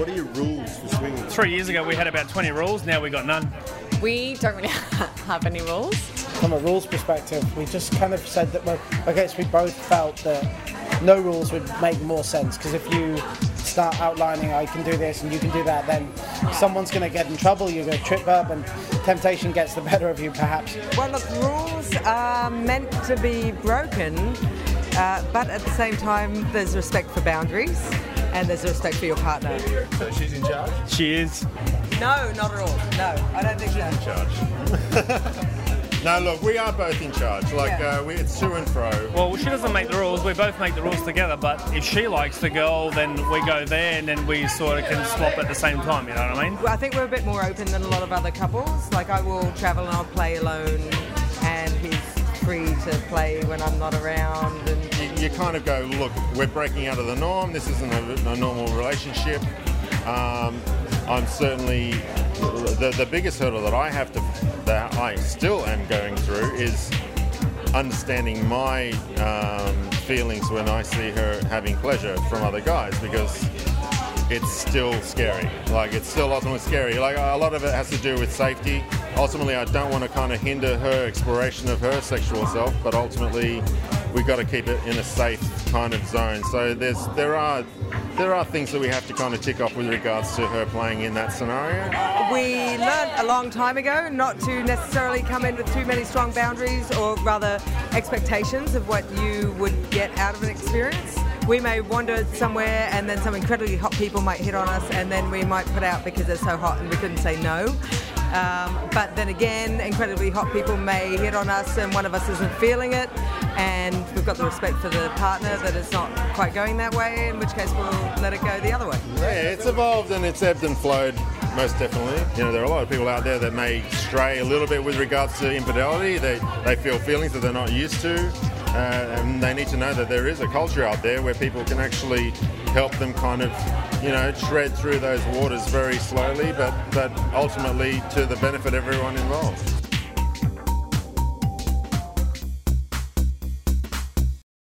What are your rules for swinging? 3 years ago we had about 20 rules, now we've got none. We don't really have any rules. From a rules perspective, we just kind of said that, I guess we both felt that no rules would make more sense, because if you start outlining, I can do this and you can do that, then someone's going to get in trouble, you're going to trip up, and temptation gets the better of you perhaps. Well, look, rules are meant to be broken, but at the same time there's respect for boundaries and there's respect for your partner. So she's in charge? She is. No, not at all. No, I don't think she's in charge. No, look, we are both in charge. Like, it's to and fro. Well, she doesn't make the rules. We both make the rules together. But if she likes the girl, then we go there, and then we sort of can swap at the same time. You know what I mean? Well, I think we're a bit more open than a lot of other couples. Like, I will travel and I'll play alone, and he's free to play when I'm not around. And you kind of go, look, we're breaking out of the norm. This isn't a normal relationship. I'm certainly the biggest hurdle that I have to, that I still am going through, is understanding my feelings when I see her having pleasure from other guys, because it's still scary. Like, it's still ultimately scary. Like, a lot of it has to do with safety. Ultimately, I don't want to kind of hinder her exploration of her sexual self, but ultimately we've got to keep it in a safe kind of zone. So there are things that we have to kind of tick off with regards to her playing in that scenario. We learned a long time ago not to necessarily come in with too many strong boundaries, or rather expectations of what you would get out of an experience. We may wander somewhere and then some incredibly hot people might hit on us, and then we might put out because they're so hot and we couldn't say no. But then again, incredibly hot people may hit on us and one of us isn't feeling it, and we've got the respect for the partner that it's not quite going that way, in which case we'll let it go the other way. Yeah, it's evolved and it's ebbed and flowed, most definitely. You know, there are a lot of people out there that may stray a little bit with regards to infidelity. They feel feelings that they're not used to, and they need to know that there is a culture out there where people can actually help them kind of, you know, tread through those waters very slowly, but ultimately to the benefit of everyone involved.